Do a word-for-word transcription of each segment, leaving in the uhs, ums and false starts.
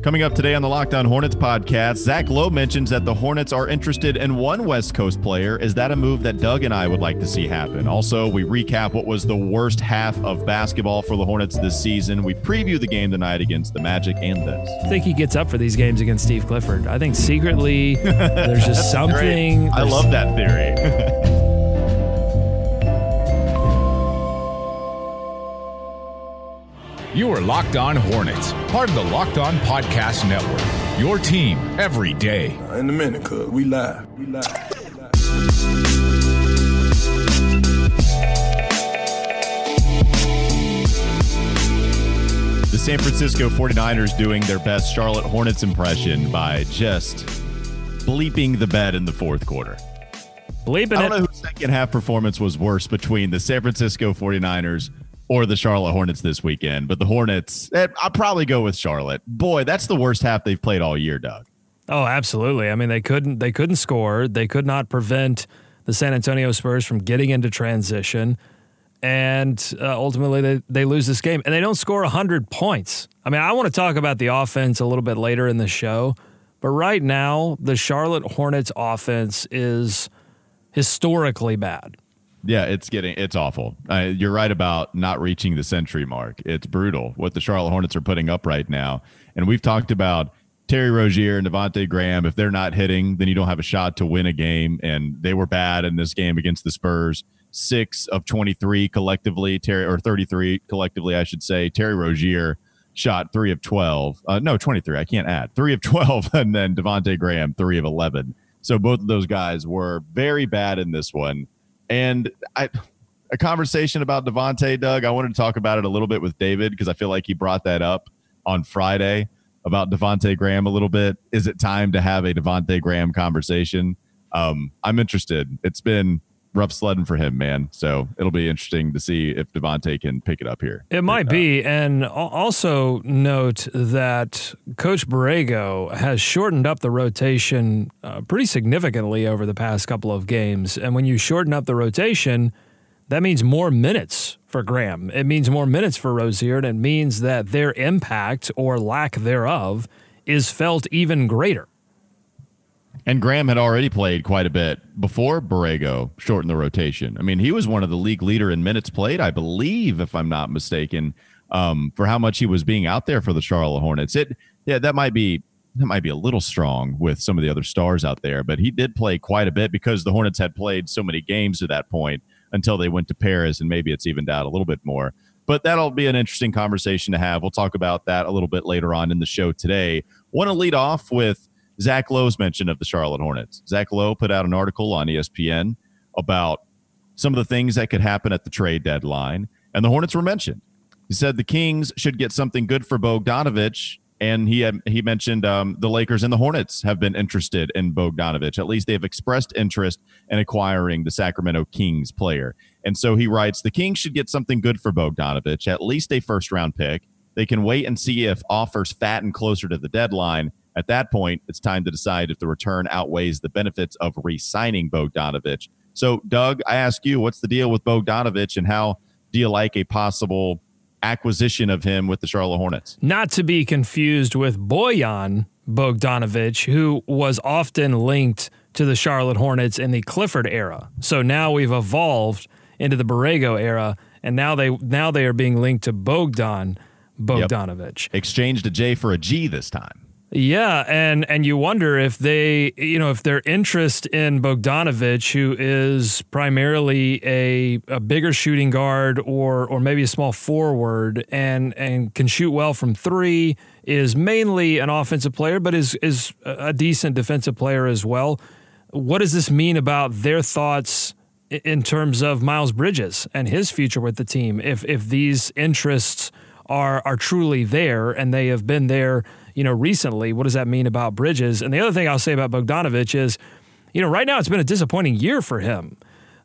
Coming up today on the Locked On Hornets podcast, Zach Lowe mentions that the Hornets are interested in one West Coast player. Is that a move that Doug and I would like to see happen? Also, we recap what was the worst half of basketball for the Hornets this season. We preview the game tonight against the Magic and this. I think he gets up for these games against Steve Clifford. I think secretly there's just something. There's, I love that theory. You are Locked On Hornets, part of the Locked On Podcast Network. Your team every day. In a minute, cuz we live. We live. We live. The San Francisco forty-niners doing their best Charlotte Hornets impression by just bleeping the bed in the fourth quarter. Bleeping it. I don't know whose second half performance was worse between the San Francisco forty-niners or the Charlotte Hornets this weekend. But the Hornets, I'll probably go with Charlotte. Boy, that's the worst half they've played all year, Doug. Oh, absolutely. I mean, they couldn't they couldn't score. They could not prevent the San Antonio Spurs from getting into transition. And uh, ultimately, they, they lose this game. And they don't score one hundred points. I mean, I want to talk about the offense a little bit later in the show. But right now, the Charlotte Hornets offense is historically bad. Yeah, it's getting it's awful. Uh, you're right about not reaching the century mark. It's brutal what the Charlotte Hornets are putting up right now. And we've talked about Terry Rozier and Devontae Graham. If they're not hitting, then you don't have a shot to win a game. And they were bad in this game against the Spurs. Six of twenty-three collectively, Terry or thirty-three collectively, I should say. Terry Rozier shot three of twelve. Uh, no, twenty-three. I can't add three of twelve. And then Devontae Graham, three of eleven. So both of those guys were very bad in this one. And I, a conversation about Devontae, Doug, I wanted to talk about it a little bit with David because I feel like he brought that up on Friday about Devontae Graham a little bit. Is it time to have a Devontae Graham conversation? Um, I'm interested. It's been rough sledding for him, man. So it'll be interesting to see if Devontae can pick it up here. It might be. And also note that Coach Borrego has shortened up the rotation uh, pretty significantly over the past couple of games. And when you shorten up the rotation, that means more minutes for Graham. It means more minutes for Rozier. And it means that their impact or lack thereof is felt even greater. And Graham had already played quite a bit before Borrego shortened the rotation. I mean, he was one of the league leader in minutes played, I believe, if I'm not mistaken, um, for how much he was being out there for the Charlotte Hornets. It, yeah, that might be that might be a little strong with some of the other stars out there, but he did play quite a bit because the Hornets had played so many games to that point until they went to Paris, and maybe it's evened out a little bit more. But that'll be an interesting conversation to have. We'll talk about that a little bit later on in the show today. Want to lead off with Zach Lowe's mention of the Charlotte Hornets. Zach Lowe put out an article on E S P N about some of the things that could happen at the trade deadline, and the Hornets were mentioned. He said the Kings should get something good for Bogdanović, and he had, he mentioned um, the Lakers and the Hornets have been interested in Bogdanović. At least they've expressed interest in acquiring the Sacramento Kings player. And so he writes, the Kings should get something good for Bogdanović, at least a first-round pick. They can wait and see if offers fatten closer to the deadline. At that point, it's time to decide if the return outweighs the benefits of re-signing Bogdanović. So, Doug, I ask you, what's the deal with Bogdanović, and how do you like a possible acquisition of him with the Charlotte Hornets? Not to be confused with Bojan Bogdanović, who was often linked to the Charlotte Hornets in the Clifford era. So now we've evolved into the Borrego era, and now they now they are being linked to Bogdan Bogdanović. Yep. Exchanged a J for a G this time. Yeah, and and you wonder if they, you know, if their interest in Bogdanović, who is primarily a, a bigger shooting guard or or maybe a small forward and and can shoot well from three, is mainly an offensive player, but is is a decent defensive player as well. What does this mean about their thoughts in terms of Miles Bridges and his future with the team? If if these interests are are truly there and they have been there, you know, recently, what does that mean about Bridges? And the other thing I'll say about Bogdanović is, you know, right now it's been a disappointing year for him.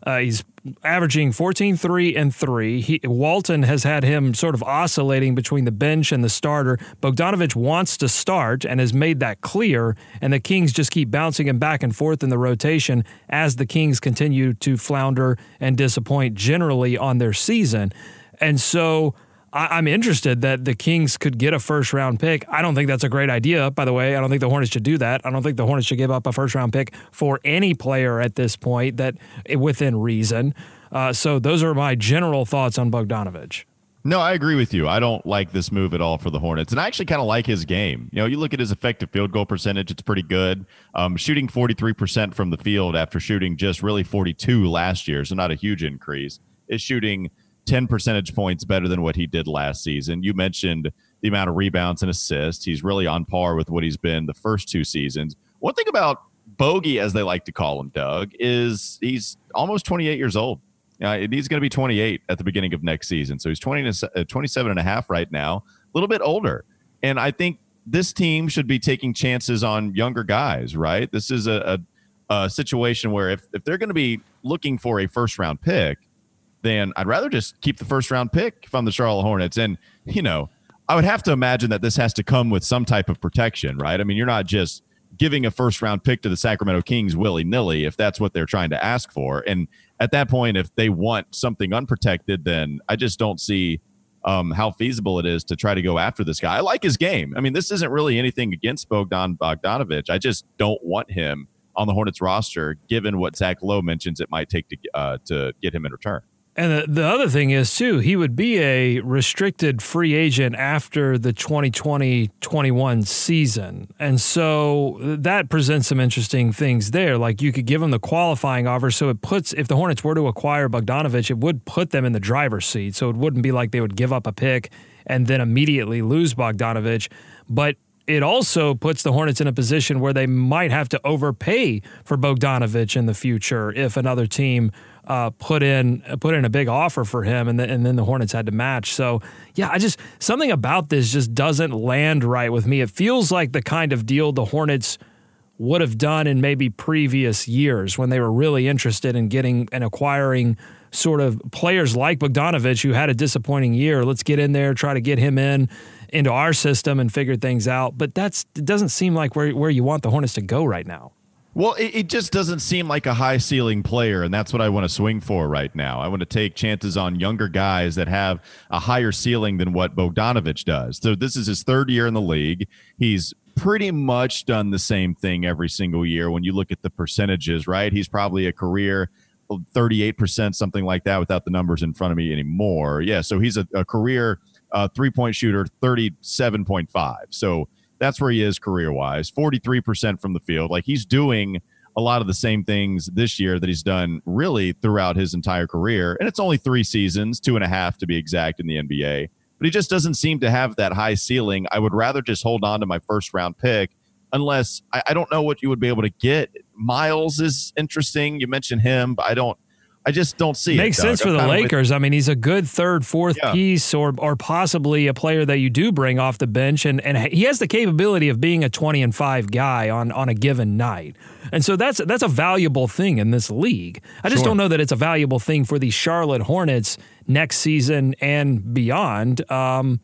Uh, he's averaging fourteen, three, and three. He, Walton has had him sort of oscillating between the bench and the starter. Bogdanović wants to start and has made that clear, and the Kings just keep bouncing him back and forth in the rotation as the Kings continue to flounder and disappoint generally on their season. And so I, I'm interested that the Kings could get a first-round pick. I don't think that's a great idea, by the way. I don't think the Hornets should do that. I don't think the Hornets should give up a first-round pick for any player at this point, that within reason. Uh, so those are my general thoughts on Bogdanović. No, I agree with you. I don't like this move at all for the Hornets. And I actually kind of like his game. You know, you look at his effective field goal percentage, it's pretty good. Um, shooting forty-three percent from the field after shooting just really forty-two last year, so not a huge increase, is shooting ten percentage points better than what he did last season. You mentioned the amount of rebounds and assists. He's really on par with what he's been the first two seasons. One thing about Bogey, as they like to call him, Doug, is he's almost twenty-eight years old. Uh, he's going to be twenty-eight at the beginning of next season. So he's twenty, twenty-seven and a half right now, a little bit older. And I think this team should be taking chances on younger guys, right? This is a, a, a situation where if, if they're going to be looking for a first round pick, then I'd rather just keep the first round pick from the Charlotte Hornets. And, you know, I would have to imagine that this has to come with some type of protection, right? I mean, you're not just giving a first round pick to the Sacramento Kings willy-nilly if that's what they're trying to ask for. And at that point, if they want something unprotected, then I just don't see um, how feasible it is to try to go after this guy. I like his game. I mean, this isn't really anything against Bogdan Bogdanović. I just don't want him on the Hornets roster, given what Zach Lowe mentions it might take to uh, to get him in return. And the, the other thing is, too, he would be a restricted free agent after the twenty twenty twenty-one season. And so that presents some interesting things there. Like, you could give him the qualifying offer. So it puts, if the Hornets were to acquire Bogdanović, it would put them in the driver's seat. So it wouldn't be like they would give up a pick and then immediately lose Bogdanović. But it also puts the Hornets in a position where they might have to overpay for Bogdanović in the future if another team Uh, put in put in a big offer for him, and, the, and then the Hornets had to match. So, yeah, I just something about this just doesn't land right with me. It feels like the kind of deal the Hornets would have done in maybe previous years when they were really interested in getting and acquiring sort of players like Bogdanović, who had a disappointing year. Let's get in there, try to get him in into our system and figure things out. But that's it doesn't seem like where where you want the Hornets to go right now. Well, it, it just doesn't seem like a high ceiling player, and that's what I want to swing for right now. I want to take chances on younger guys that have a higher ceiling than what Bogdanović does. So this is his third year in the league. He's pretty much done the same thing every single year when you look at the percentages, right? He's probably a career thirty-eight percent, something like that, without the numbers in front of me anymore. Yeah, so he's a, a career uh, three-point shooter, thirty-seven point five. So that's where he is career-wise, forty-three percent from the field. Like, he's doing a lot of the same things this year that he's done really throughout his entire career. And it's only three seasons, two and a half to be exact, in the N B A. But he just doesn't seem to have that high ceiling. I would rather just hold on to my first-round pick unless I, I don't know what you would be able to get. Miles is interesting. You mentioned him, but I don't. I just don't see it. Makes sense for the Lakers. I mean, he's a good third, fourth yeah. piece or or possibly a player that you do bring off the bench. And, and he has the capability of being a twenty and five guy on, on a given night. And so that's that's a valuable thing in this league. I just sure. don't know that it's a valuable thing for the Charlotte Hornets next season and beyond. Um,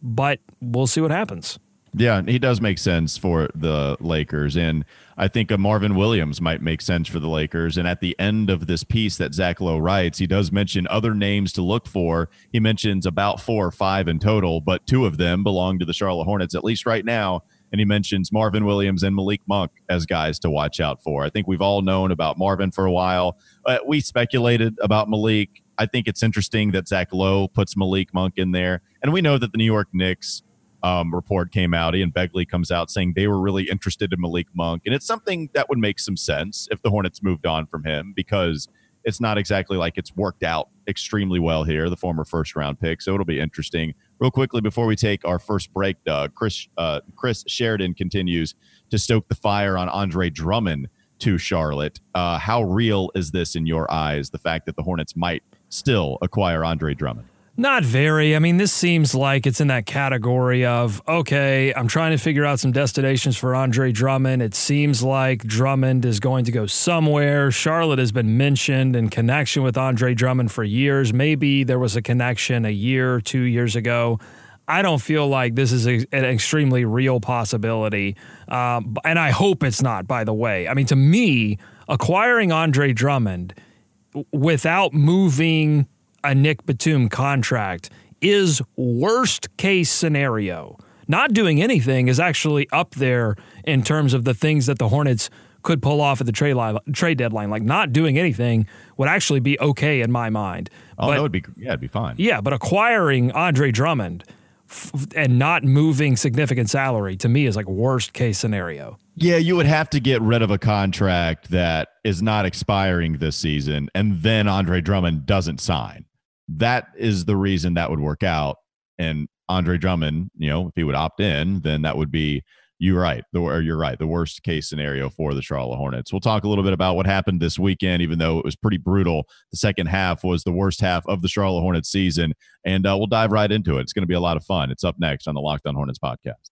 but we'll see what happens. Yeah, he does make sense for the Lakers, and I think a Marvin Williams might make sense for the Lakers. And at the end of this piece that Zach Lowe writes, he does mention other names to look for. He mentions about four or five in total, but two of them belong to the Charlotte Hornets, at least right now. And he mentions Marvin Williams and Malik Monk as guys to watch out for. I think we've all known about Marvin for a while. Uh, we speculated about Malik. I think it's interesting that Zach Lowe puts Malik Monk in there. And we know that the New York Knicks Um, report came out. Ian Begley comes out saying they were really interested in Malik Monk. And it's something that would make some sense if the Hornets moved on from him, because it's not exactly like it's worked out extremely well here, the former first round pick. So it'll be interesting. Real quickly, before we take our first break, Doug, Chris, uh, Chris Sheridan continues to stoke the fire on Andre Drummond to Charlotte. Uh, how real is this in your eyes, the fact that the Hornets might still acquire Andre Drummond? Not very. I mean, this seems like it's in that category of, okay, I'm trying to figure out some destinations for Andre Drummond. It seems like Drummond is going to go somewhere. Charlotte has been mentioned in connection with Andre Drummond for years. Maybe there was a connection a year, two years ago. I don't feel like this is a, an extremely real possibility. Um, and I hope it's not, by the way. I mean, to me, acquiring Andre Drummond without moving a Nick Batum contract is worst case scenario. Not doing anything is actually up there in terms of the things that the Hornets could pull off at the trade line, trade deadline. Like, not doing anything would actually be okay in my mind. Oh, but, that would be, yeah, it'd be fine. Yeah, but acquiring Andre Drummond f- and not moving significant salary, to me, is like worst case scenario. Yeah, you would have to get rid of a contract that is not expiring this season, and then Andre Drummond doesn't sign. That is the reason that would work out. And Andre Drummond, you know, if he would opt in, then that would be, you're right, the, or you're right, the worst case scenario for the Charlotte Hornets. We'll talk a little bit about what happened this weekend, even though it was pretty brutal. The second half was the worst half of the Charlotte Hornets season, and uh, we'll dive right into it. It's going to be a lot of fun. It's up next on the Locked On Hornets podcast.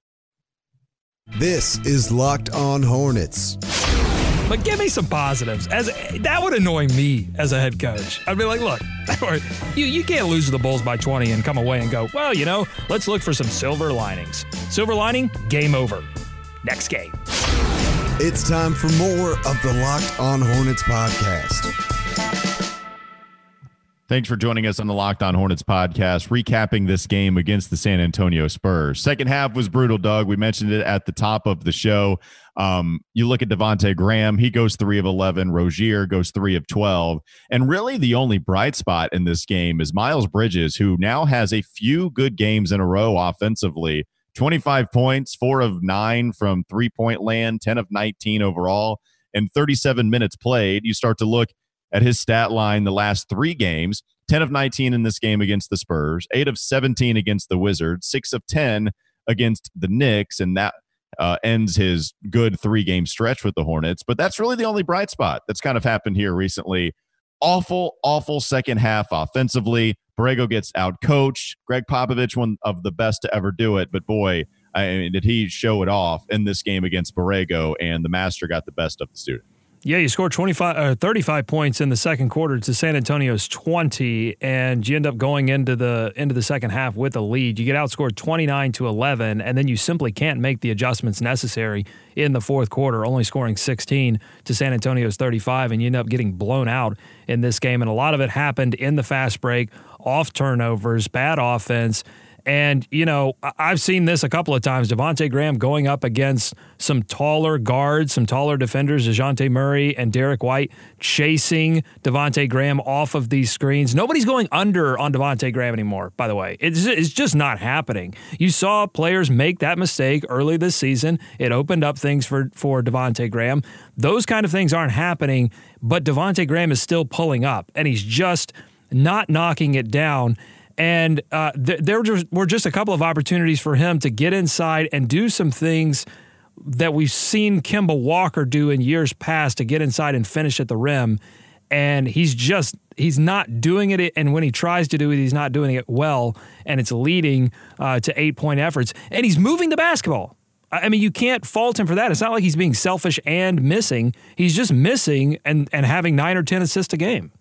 This is Locked On Hornets. But give me some positives. As that would annoy me as a head coach. I'd be like, look, you, you can't lose to the Bulls by twenty and come away and go, well, you know, let's look for some silver linings. Silver lining, game over. Next game. It's time for more of the Locked On Hornets podcast. Thanks for joining us on the Locked On Hornets podcast, recapping this game against the San Antonio Spurs. Second half was brutal, Doug. We mentioned it at the top of the show. Um, you look at Devontae Graham, he goes three of eleven. Rozier goes three of twelve. And really the only bright spot in this game is Miles Bridges, who now has a few good games in a row offensively. twenty-five points, four of nine from three-point land, ten of nineteen overall, and thirty-seven minutes played. You start to look at his stat line the last three games, ten of nineteen in this game against the Spurs, eight of seventeen against the Wizards, six of ten against the Knicks, and that Uh, ends his good three-game stretch with the Hornets. But that's really the only bright spot that's kind of happened here recently. Awful, awful second half offensively. Borrego gets out-coached. Greg Popovich, one of the best to ever do it. But, boy, I mean, did he show it off in this game against Borrego, and the master got the best of the student. Yeah, you scored twenty-five, uh, thirty-five points in the second quarter to San Antonio's twenty, and you end up going into the into the second half with a lead. You get outscored twenty-nine to eleven, and then you simply can't make the adjustments necessary in the fourth quarter, only scoring sixteen to San Antonio's thirty-five, and you end up getting blown out in this game. And a lot of it happened in the fast break, off turnovers, bad offense. And, you know, I've seen this a couple of times. Devontae Graham going up against some taller guards, some taller defenders, DeJounte Murray and Derrick White, chasing Devontae Graham off of these screens. Nobody's going under on Devontae Graham anymore, by the way. It's, it's just not happening. You saw players make that mistake early this season. It opened up things for, for Devontae Graham. Those kind of things aren't happening, but Devontae Graham is still pulling up, and he's just not knocking it down. And uh, th- there were just a couple of opportunities for him to get inside and do some things that we've seen Kemba Walker do in years past, to get inside and finish at the rim. And he's just, he's not doing it. And when he tries to do it, he's not doing it well. And it's leading uh, to eight-point efforts. And he's moving the basketball. I mean, you can't fault him for that. It's not like he's being selfish and missing. He's just missing and, and having nine or ten assists a game.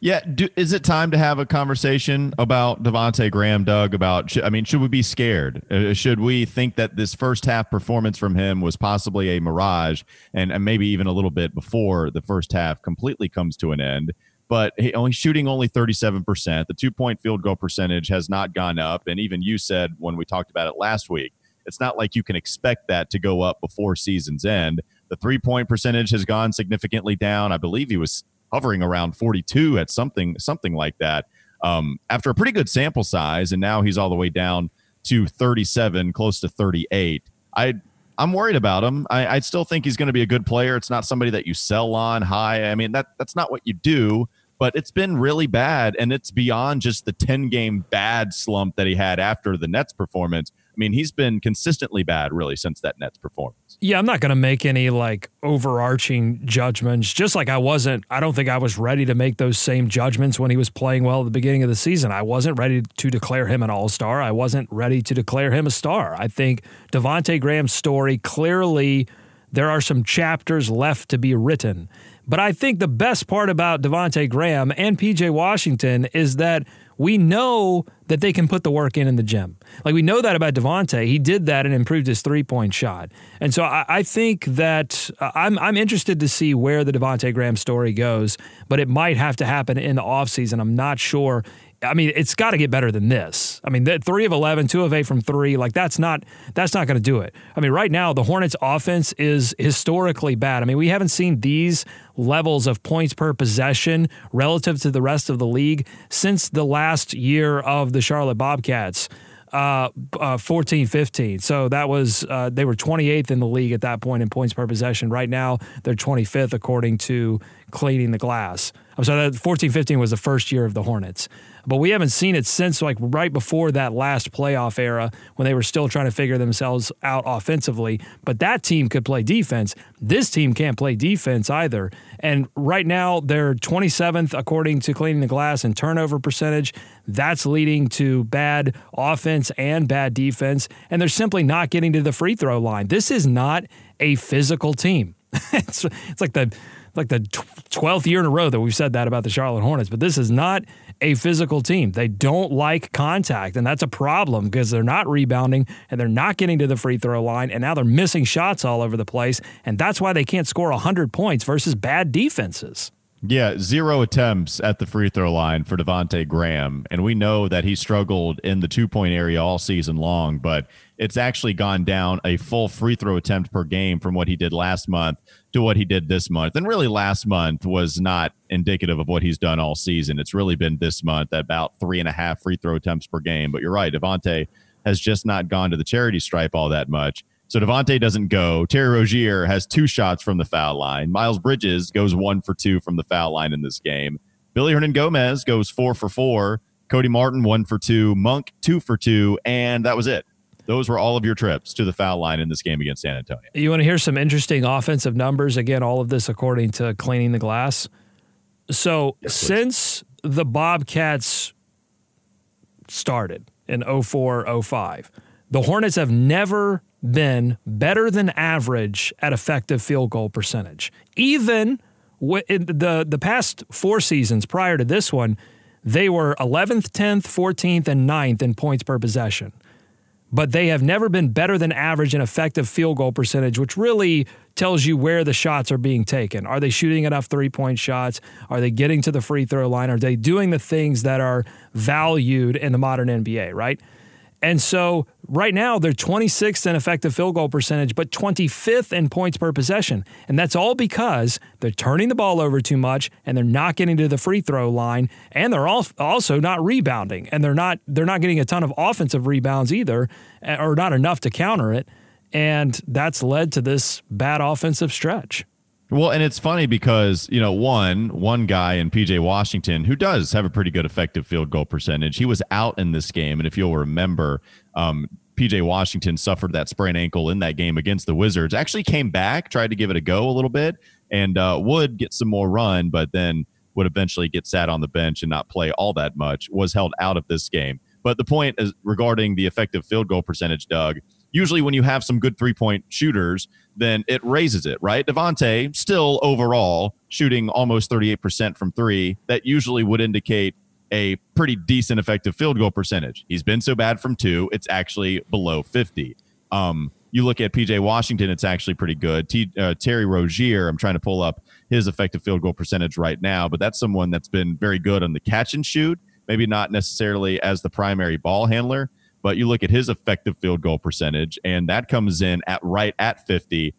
Yeah. Do, is it time to have a conversation about Devontae Graham, Doug, about, sh- I mean, should we be scared? Uh, should we think that this first half performance from him was possibly a mirage, and, and maybe even a little bit before the first half completely comes to an end? But he only shooting only thirty-seven percent. The two point field goal percentage has not gone up. And even you said when we talked about it last week, it's not like you can expect that to go up before season's end. The three point percentage has gone significantly down. I believe he was hovering around forty-two at something, something like that, um, after a pretty good sample size. And now he's all the way down to thirty-seven, close to thirty-eight. I, I'm worried about him. I, I still think he's going to be a good player. It's not somebody that you sell on high. I mean, that that's not what you do, but it's been really bad. And it's beyond just the ten-game bad slump that he had after the Nets performance. I mean, he's been consistently bad, really, since that Nets performance. Yeah, I'm not going to make any, like, overarching judgments. Just like I wasn't, I don't think I was ready to make those same judgments when he was playing well at the beginning of the season. I wasn't ready to declare him an all-star. I wasn't ready to declare him a star. I think Devontae Graham's story, clearly there are some chapters left to be written. But I think the best part about Devontae Graham and P J. Washington is that we know that they can put the work in in the gym. Like, we know that about Devontae. He did that and improved his three-point shot. And so I, I think that uh, I'm I'm interested to see where the Devontae Graham story goes, but it might have to happen in the offseason. I'm not sure I mean, it's got to get better than this. I mean, the three of eleven, two of eight from three, like that's not that's not going to do it. I mean, right now, the Hornets' offense is historically bad. I mean, we haven't seen these levels of points per possession relative to the rest of the league since the last year of the Charlotte Bobcats, uh, uh, fourteen fifteen. So that was, uh, they were twenty-eighth in the league at that point in points per possession. Right now, they're twenty-fifth according to Cleaning the Glass. I'm sorry, that fourteen fifteen was the first year of the Hornets. But we haven't seen it since, like, right before that last playoff era when they were still trying to figure themselves out offensively. But that team could play defense. This team can't play defense either. And right now, they're twenty-seventh, according to Cleaning the Glass, in turnover percentage. That's leading to bad offense and bad defense. And they're simply not getting to the free throw line. This is not a physical team. it's, it's like the... like the twelfth year in a row that we've said that about the Charlotte Hornets, but this is not a physical team. They don't like contact, and that's a problem because they're not rebounding and they're not getting to the free throw line, and now they're missing shots all over the place, and that's why they can't score one hundred points versus bad defenses. Yeah, zero attempts at the free throw line for Devontae Graham, and we know that he struggled in the two-point area all season long, but it's actually gone down a full free throw attempt per game from what he did last month to what he did this month. And really last month was not indicative of what he's done all season. It's really been this month at about three and a half free throw attempts per game. But you're right, Devontae has just not gone to the charity stripe all that much. So Devontae doesn't go. Terry Rozier has two shots from the foul line. Miles Bridges goes one for two from the foul line in this game. Willy Hernangómez goes four for four. Cody Martin, one for two. Monk, two for two. And that was it. Those were all of your trips to the foul line in this game against San Antonio. You want to hear some interesting offensive numbers? Again, all of this according to Cleaning the Glass. So yes, since the Bobcats started in oh four oh five, the Hornets have never been better than average at effective field goal percentage. Even in the, the past four seasons prior to this one, they were eleventh, tenth, fourteenth, and ninth in points per possession. But they have never been better than average in effective field goal percentage, which really tells you where the shots are being taken. Are they shooting enough three-point shots? Are they getting to the free throw line? Are they doing the things that are valued in the modern N B A, right? And so right now they're twenty-sixth in effective field goal percentage, but twenty-fifth in points per possession. And that's all because they're turning the ball over too much and they're not getting to the free throw line. And they're also not rebounding, and they're not, they're not getting a ton of offensive rebounds either, or not enough to counter it. And that's led to this bad offensive stretch. Well, and it's funny because, you know, one, one guy in P J. Washington, who does have a pretty good effective field goal percentage, he was out in this game. And if you'll remember, um, P J. Washington suffered that sprained ankle in that game against the Wizards, actually came back, tried to give it a go a little bit, and uh, would get some more run, but then would eventually get sat on the bench and not play all that much, was held out of this game. But the point is regarding the effective field goal percentage, Doug, usually when you have some good three-point shooters, then it raises it, right? Devontae still overall shooting almost thirty-eight percent from three. That usually would indicate a pretty decent effective field goal percentage. He's been so bad from two, it's actually below fifty. Um, you look at P J. Washington, it's actually pretty good. T- uh, Terry Rozier, I'm trying to pull up his effective field goal percentage right now, but that's someone that's been very good on the catch and shoot, maybe not necessarily as the primary ball handler. But you look at his effective field goal percentage, and that comes in at right at fifty,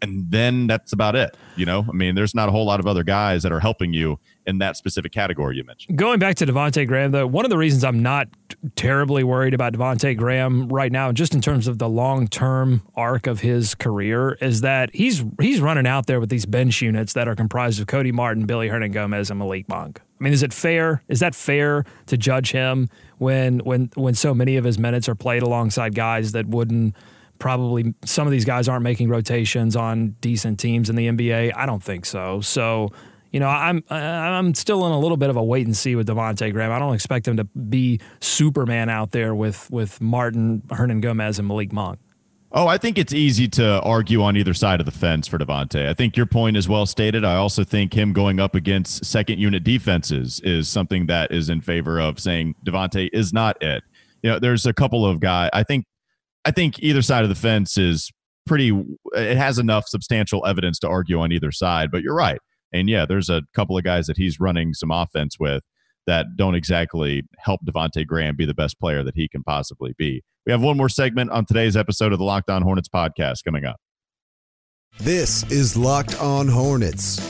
and then that's about it. You know, I mean, there's not a whole lot of other guys that are helping you in that specific category you mentioned. Going back to Devontae Graham, though, one of the reasons I'm not terribly worried about Devontae Graham right now, just in terms of the long-term arc of his career, is that he's he's running out there with these bench units that are comprised of Cody Martin, Willy Hernangómez, and Malik Monk. I mean, is it fair? Is that fair to judge him when when when so many of his minutes are played alongside guys that wouldn't probably, some of these guys aren't making rotations on decent teams in the N B A? I don't think so. So, you know, I'm I'm still in a little bit of a wait and see with Devontae Graham. I don't expect him to be Superman out there with with Martin, Hernangómez, and Malik Monk. Oh, I think it's easy to argue on either side of the fence for Devontae. I think your point is well stated. I also think him going up against second unit defenses is something that is in favor of saying Devontae is not it. You know, there's a couple of guys. I think, I think either side of the fence is pretty, it has enough substantial evidence to argue on either side, but you're right. And yeah, there's a couple of guys that he's running some offense with that don't exactly help Devontae Graham be the best player that he can possibly be. We have one more segment on today's episode of the Locked On Hornets podcast coming up. This is Locked On Hornets.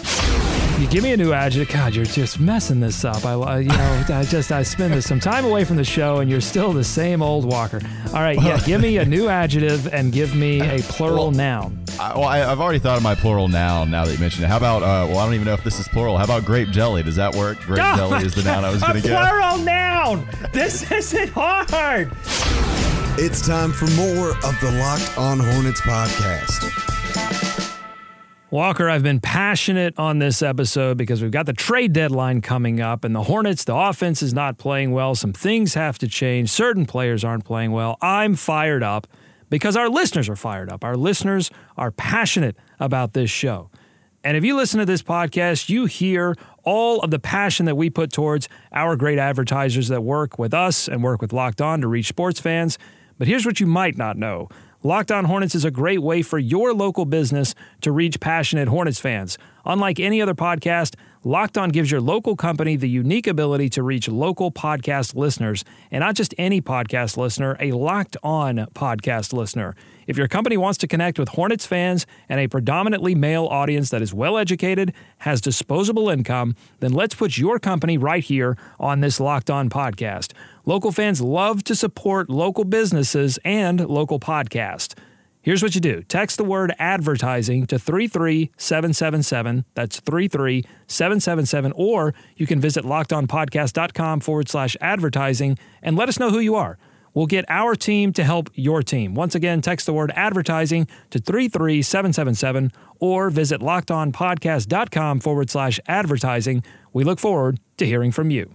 You give me a new adjective. God, you're just messing this up. I, you know, I just I spend some time away from the show, and you're still the same old Walker. All right, yeah, give me a new adjective and give me a plural well, noun. I, well, I, I've already thought of my plural noun now that you mentioned it. How about? Uh, well, I don't even know if this is plural. How about grape jelly? Does that work? Grape oh jelly is the noun I was going to get. A plural noun. This isn't hard. It's time for more of the Locked On Hornets podcast. Walker, I've been passionate on this episode because we've got the trade deadline coming up, and the Hornets, the offense is not playing well. Some things have to change. Certain players aren't playing well. I'm fired up because our listeners are fired up. Our listeners are passionate about this show. And if you listen to this podcast, you hear all of the passion that we put towards our great advertisers that work with us and work with Locked On to reach sports fans. But here's what you might not know. Locked On Hornets is a great way for your local business to reach passionate Hornets fans. Unlike any other podcast, Locked On gives your local company the unique ability to reach local podcast listeners, and not just any podcast listener, a Locked On podcast listener. If your company wants to connect with Hornets fans and a predominantly male audience that is well-educated, has disposable income, then let's put your company right here on this Locked On podcast. Local fans love to support local businesses and local podcasts. Here's what you do. Text the word advertising to three three seven seven seven. That's three three seven seven seven. Or you can visit lockedonpodcast.com forward slash advertising and let us know who you are. We'll get our team to help your team. Once again, text the word advertising to three three seven seven seven or visit lockedonpodcast.com forward slash advertising. We look forward to hearing from you.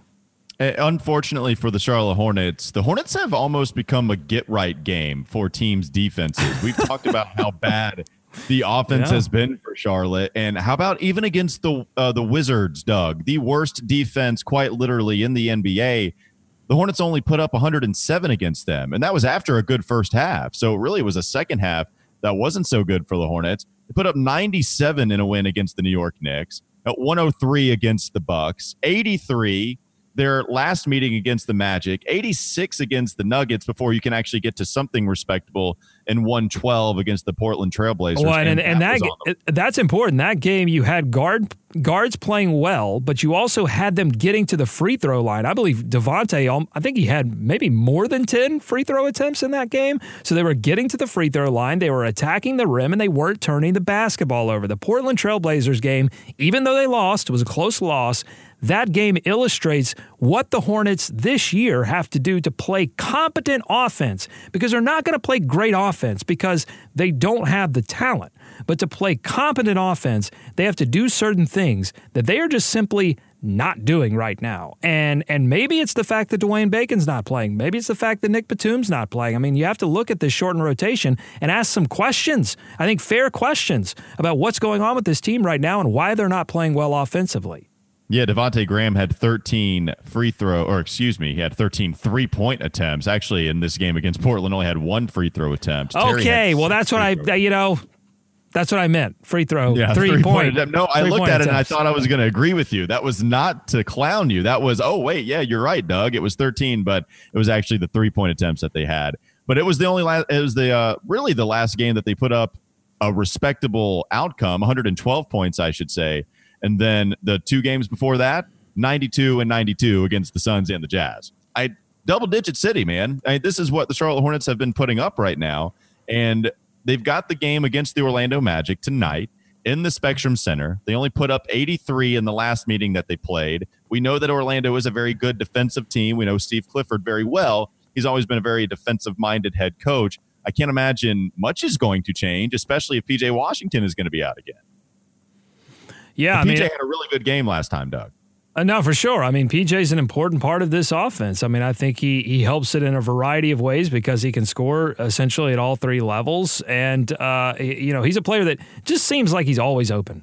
Unfortunately for the Charlotte Hornets, the Hornets have almost become a get-right game for teams' defenses. We've talked about how bad the offense yeah. has been for Charlotte, and how about even against the uh, the Wizards, Doug, the worst defense quite literally in the N B A. The Hornets only put up one hundred seven against them, and that was after a good first half. So it really was a second half that wasn't so good for the Hornets. They put up ninety-seven in a win against the New York Knicks, at one oh three against the Bucks, eighty-three their last meeting against the Magic, eighty-six against the Nuggets before you can actually get to something respectable, and one twelve against the Portland Trail Blazers. Well, and and, and that that the- that's important. That game you had guard guards playing well, but you also had them getting to the free throw line. I believe Devontae, I think he had maybe more than ten free throw attempts in that game. So they were getting to the free throw line, they were attacking the rim, and they weren't turning the basketball over. The Portland Trail Blazers game, even though they lost, it was a close loss. That game illustrates what the Hornets this year have to do to play competent offense, because they're not going to play great offense because they don't have the talent. But to play competent offense, they have to do certain things that they are just simply not doing right now. And and maybe it's the fact that Dwayne Bacon's not playing. Maybe it's the fact that Nick Batum's not playing. I mean, you have to look at this shortened rotation and ask some questions, I think fair questions, about what's going on with this team right now and why they're not playing well offensively. Yeah, Devontae Graham had thirteen free throw, or excuse me, he had thirteen three-point attempts. Actually, in this game against Portland, only had one free throw attempt. Okay, well, that's what I, you know, that's what I meant. Free throw, yeah, three-point. Three attempt. No, I looked at it and I thought I was going to agree with you. That was not to clown you. That was, oh, wait, yeah, you're right, Doug. It was thirteen, but it was actually the three-point attempts that they had. But it was the only last, it was the uh, really the last game that they put up a respectable outcome, one hundred twelve points, I should say. And then the two games before that, ninety-two and ninety-two against the Suns and the Jazz. I double-digit city, man. I mean, this is what the Charlotte Hornets have been putting up right now. And they've got the game against the Orlando Magic tonight in the Spectrum Center. They only put up eighty-three in the last meeting that they played. We know that Orlando is a very good defensive team. We know Steve Clifford very well. He's always been a very defensive-minded head coach. I can't imagine much is going to change, especially if P J. Washington is going to be out again. Yeah, I mean, P J had a really good game last time, Doug. Uh, no, for sure. I mean, P J's an important part of this offense. I mean, I think he he helps it in a variety of ways because he can score essentially at all three levels. And, uh, you know, he's a player that just seems like he's always open.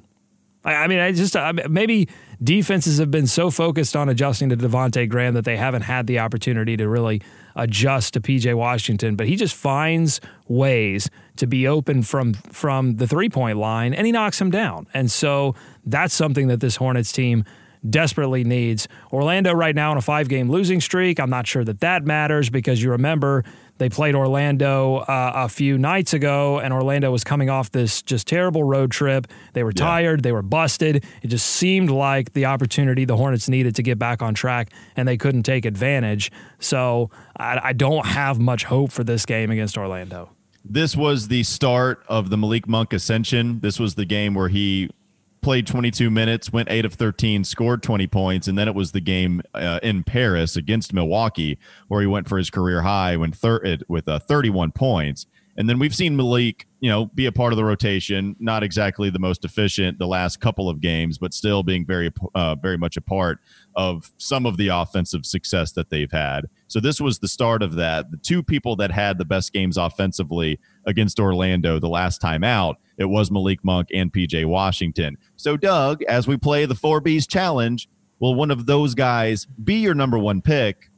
I, I mean, I just I, maybe defenses have been so focused on adjusting to Devontae Graham that they haven't had the opportunity to really adjust to P J. Washington, but he just finds ways to be open from from the three-point line, and he knocks him down. And so that's something that this Hornets team desperately needs. Orlando right now on a five-game losing streak. I'm not sure that that matters because you remember they played Orlando uh, a few nights ago, and Orlando was coming off this just terrible road trip. They were yeah. tired. They were busted. It just seemed like the opportunity the Hornets needed to get back on track, and they couldn't take advantage. So I, I don't have much hope for this game against Orlando. This was the start of the Malik Monk ascension. This was the game where he played twenty-two minutes, went eight of thirteen, scored twenty points, and then it was the game uh, in Paris against Milwaukee where he went for his career high when thir- with uh, thirty-one points. And then we've seen Malik, you know, be a part of the rotation, not exactly the most efficient the last couple of games, but still being very, uh, very much a part of some of the offensive success that they've had. So this was the start of that. The two people that had the best games offensively against Orlando the last time out, it was Malik Monk and P J. Washington. So, Doug, as we play the four B's challenge, will one of those guys be your number one pick?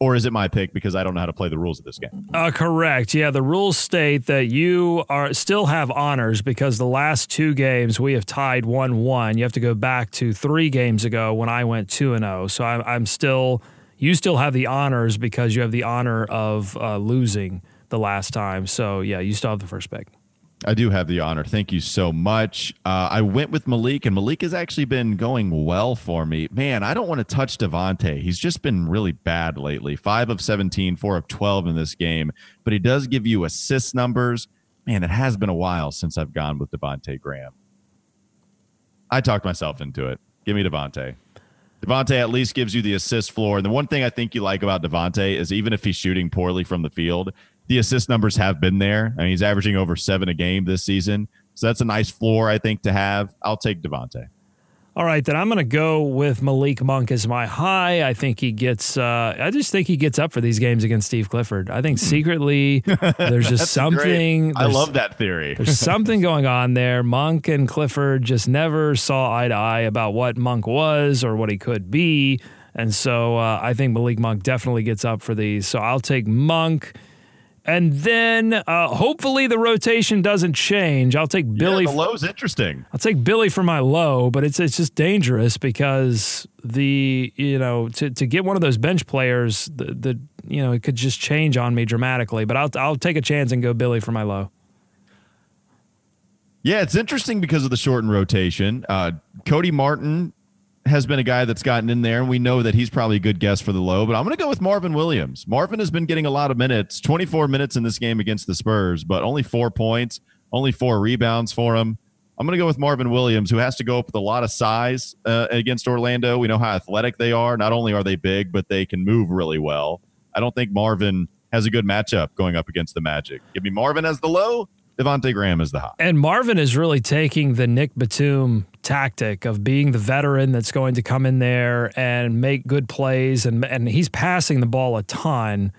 Or is it my pick because I don't know how to play the rules of this game? Uh, correct. Yeah, the rules state that you are still have honors because the last two games we have tied one one. You have to go back to three games ago when I went two and oh. So I'm, I'm still, you still have the honors because you have the honor of uh, losing the last time. So, yeah, you still have the first pick. I do have the honor. Thank you so much. Uh, I went with Malik, and Malik has actually been going well for me. Man, I don't want to touch Devontae. He's just been really bad lately. five of seventeen, four of twelve in this game. But he does give you assist numbers. Man, it has been a while since I've gone with Devontae Graham. I talked myself into it. Give me Devontae. Devontae at least gives you the assist floor. And the one thing I think you like about Devontae is even if he's shooting poorly from the field, the assist numbers have been there. I mean, he's averaging over seven a game this season. So that's a nice floor, I think, to have. I'll take Devontae. All right, then I'm going to go with Malik Monk as my high. I think he gets uh, – I just think he gets up for these games against Steve Clifford. I think secretly there's just something – I love that theory. There's something going on there. Monk and Clifford just never saw eye to eye about what Monk was or what he could be. And so uh, I think Malik Monk definitely gets up for these. So I'll take Monk. And then uh, hopefully the rotation doesn't change. I'll take Billy. Yeah, the low's interesting. I'll take Billy for my low, but it's it's just dangerous because the you know to, to get one of those bench players, the, the you know it could just change on me dramatically. But I'll I'll take a chance and go Billy for my low. Yeah, it's interesting because of the shortened rotation. Uh, Cody Martin has been a guy that's gotten in there, and we know that he's probably a good guess for the low, but I'm going to go with Marvin Williams. Marvin has been getting a lot of minutes, twenty-four minutes in this game against the Spurs, but only four points, only four rebounds for him. I'm going to go with Marvin Williams, who has to go up with a lot of size uh, against Orlando. We know how athletic they are. Not only are they big, but they can move really well. I don't think Marvin has a good matchup going up against the Magic. Give me Marvin as the low. Devontae Graham is the hot. And Marvin is really taking the Nick Batum tactic of being the veteran that's going to come in there and make good plays, and and he's passing the ball a ton.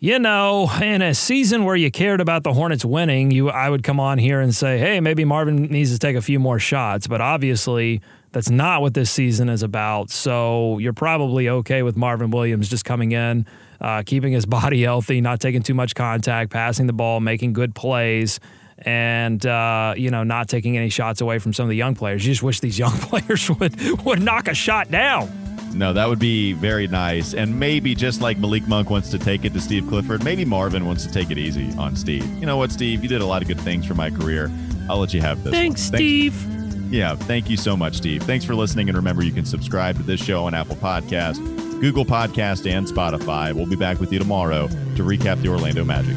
You know, in a season where you cared about the Hornets winning, you I would come on here and say, hey, maybe Marvin needs to take a few more shots, but obviously that's not what this season is about, so you're probably okay with Marvin Williams just coming in, Uh, keeping his body healthy, not taking too much contact, passing the ball, making good plays, and uh, you know, not taking any shots away from some of the young players. You just wish these young players would, would knock a shot down. No, that would be very nice. And maybe just like Malik Monk wants to take it to Steve Clifford, maybe Marvin wants to take it easy on Steve. You know what, Steve? You did a lot of good things for my career. I'll let you have this. Thanks, one. Steve. Thanks. Yeah, thank you so much, Steve. Thanks for listening. And remember, you can subscribe to this show on Apple Podcasts, Google Podcast, and Spotify. We'll be back with you tomorrow to recap the Orlando Magic.